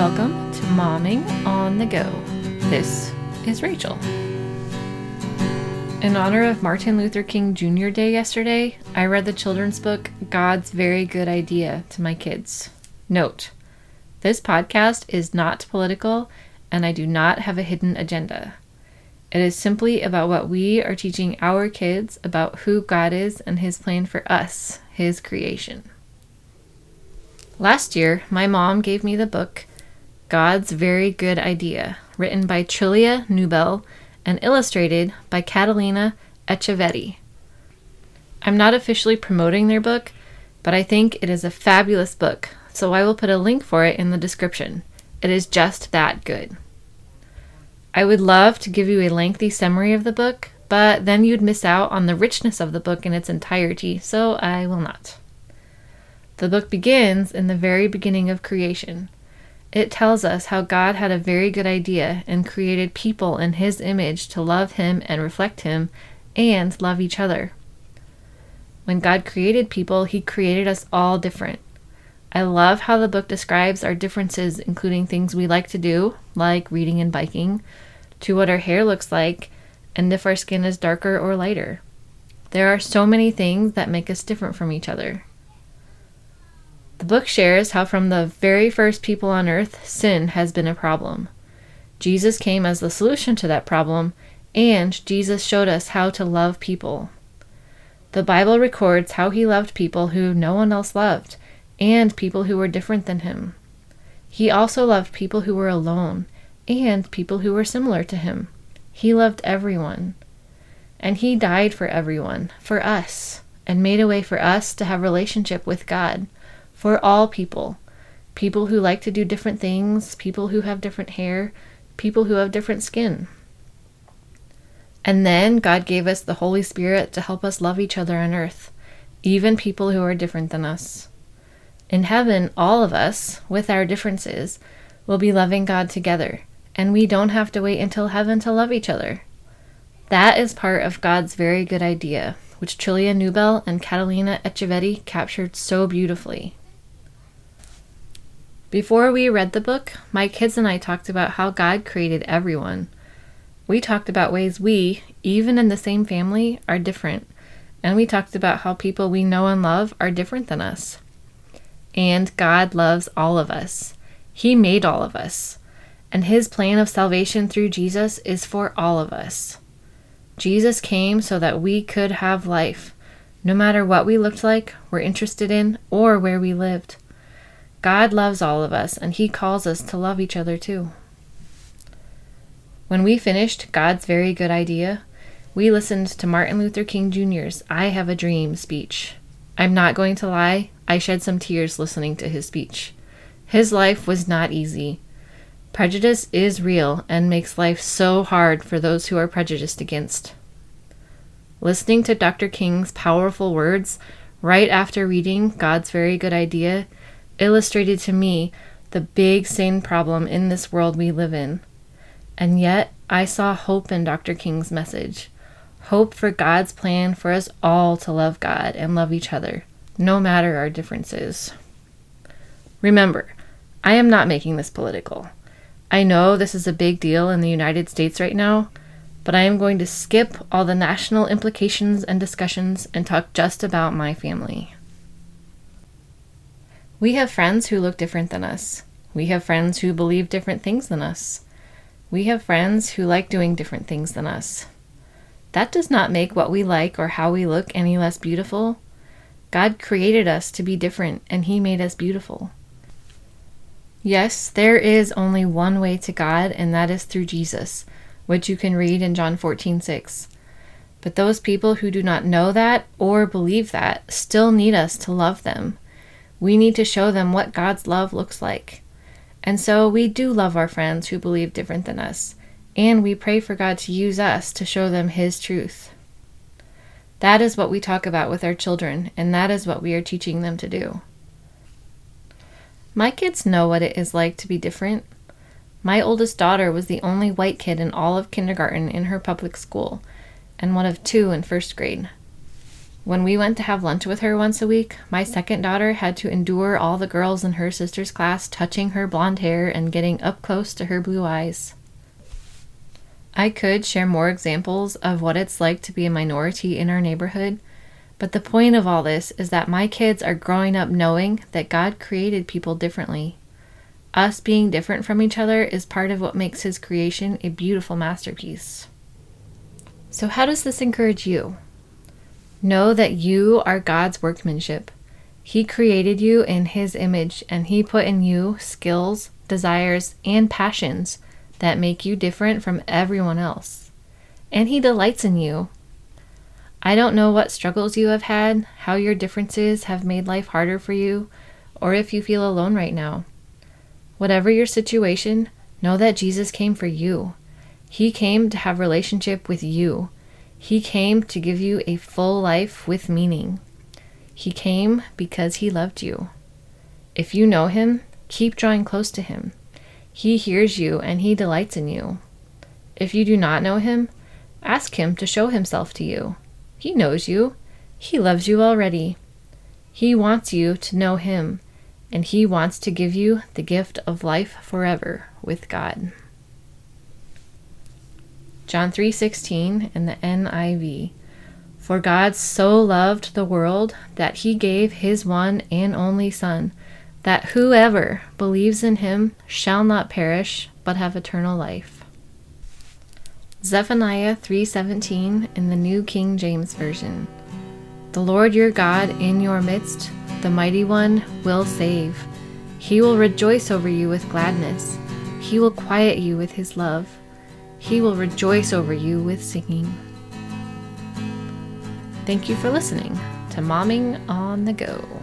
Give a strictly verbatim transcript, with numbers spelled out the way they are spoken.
Welcome to Momming on the Go. This is Rachel. In honor of Martin Luther King Junior Day yesterday, I read the children's book, God's Very Good Idea, to my kids. Note, this podcast is not political, and I do not have a hidden agenda. It is simply about what we are teaching our kids about who God is and His plan for us, His creation. Last year, my mom gave me the book, God's Very Good Idea, written by Trillia Newbell and illustrated by Catalina Echevedi. I'm not officially promoting their book, but I think it is a fabulous book, so I will put a link for it in the description. It is just that good. I would love to give you a lengthy summary of the book, but then you'd miss out on the richness of the book in its entirety, so I will not. The book begins in the very beginning of creation. It tells us how God had a very good idea and created people in His image to love Him and reflect Him and love each other. When God created people, He created us all different. I love how the book describes our differences, including things we like to do, like reading and biking, to what our hair looks like, and if our skin is darker or lighter. There are so many things that make us different from each other. The book shares how from the very first people on earth, sin has been a problem. Jesus came as the solution to that problem, and Jesus showed us how to love people. The Bible records how He loved people who no one else loved, and people who were different than Him. He also loved people who were alone, and people who were similar to Him. He loved everyone. And He died for everyone, for us, and made a way for us to have relationship with God, for all people. People who like to do different things, people who have different hair, people who have different skin. And then God gave us the Holy Spirit to help us love each other on earth, even people who are different than us. In heaven, all of us, with our differences, will be loving God together, and we don't have to wait until heaven to love each other. That is part of God's very good idea, which Trillia Newbell and Catalina Echevedi captured so beautifully. Before we read the book, my kids and I talked about how God created everyone. We talked about ways we, even in the same family, are different, and we talked about how people we know and love are different than us. And God loves all of us. He made all of us. And His plan of salvation through Jesus is for all of us. Jesus came so that we could have life, no matter what we looked like, were interested in, or where we lived. God loves all of us, and He calls us to love each other too. When we finished God's Very Good Idea, we listened to Martin Luther King Junior's I Have a Dream speech. I'm not going to lie, I shed some tears listening to his speech. His life was not easy. Prejudice is real and makes life so hard for those who are prejudiced against. Listening to Doctor King's powerful words right after reading God's Very Good Idea illustrated to me the big sin problem in this world we live in. And yet, I saw hope in Doctor King's message. Hope for God's plan for us all to love God and love each other, no matter our differences. Remember, I am not making this political. I know this is a big deal in the United States right now, but I am going to skip all the national implications and discussions and talk just about my family. We have friends who look different than us. We have friends who believe different things than us. We have friends who like doing different things than us. That does not make what we like or how we look any less beautiful. God created us to be different, and He made us beautiful. Yes, there is only one way to God, and that is through Jesus, which you can read in John fourteen six. But those people who do not know that or believe that still need us to love them. We need to show them what God's love looks like. And so we do love our friends who believe different than us. And we pray for God to use us to show them His truth. That is what we talk about with our children, and that is what we are teaching them to do. My kids know what it is like to be different. My oldest daughter was the only white kid in all of kindergarten in her public school, and one of two in first grade. When we went to have lunch with her once a week, my second daughter had to endure all the girls in her sister's class touching her blonde hair and getting up close to her blue eyes. I could share more examples of what it's like to be a minority in our neighborhood, but the point of all this is that my kids are growing up knowing that God created people differently. Us being different from each other is part of what makes His creation a beautiful masterpiece. So how does this encourage you? Know that you are God's workmanship. He created you in His image, and He put in you skills, desires, and passions that make you different from everyone else. And He delights in you. I don't know what struggles you have had, how your differences have made life harder for you, or if you feel alone right now. Whatever your situation, know that Jesus came for you. He came to have a relationship with you. He came to give you a full life with meaning. He came because He loved you. If you know Him, keep drawing close to Him. He hears you and He delights in you. If you do not know Him, ask Him to show Himself to you. He knows you. He loves you already. He wants you to know Him, and He wants to give you the gift of life forever with God. John three sixteen in the N I V. For God so loved the world that He gave His one and only Son, that whoever believes in Him shall not perish, but have eternal life. Zephaniah three seventeen in the New King James Version. The Lord your God in your midst, the mighty one, will save. He will rejoice over you with gladness. He will quiet you with His love. He will rejoice over you with singing. Thank you for listening to Momming on the Go.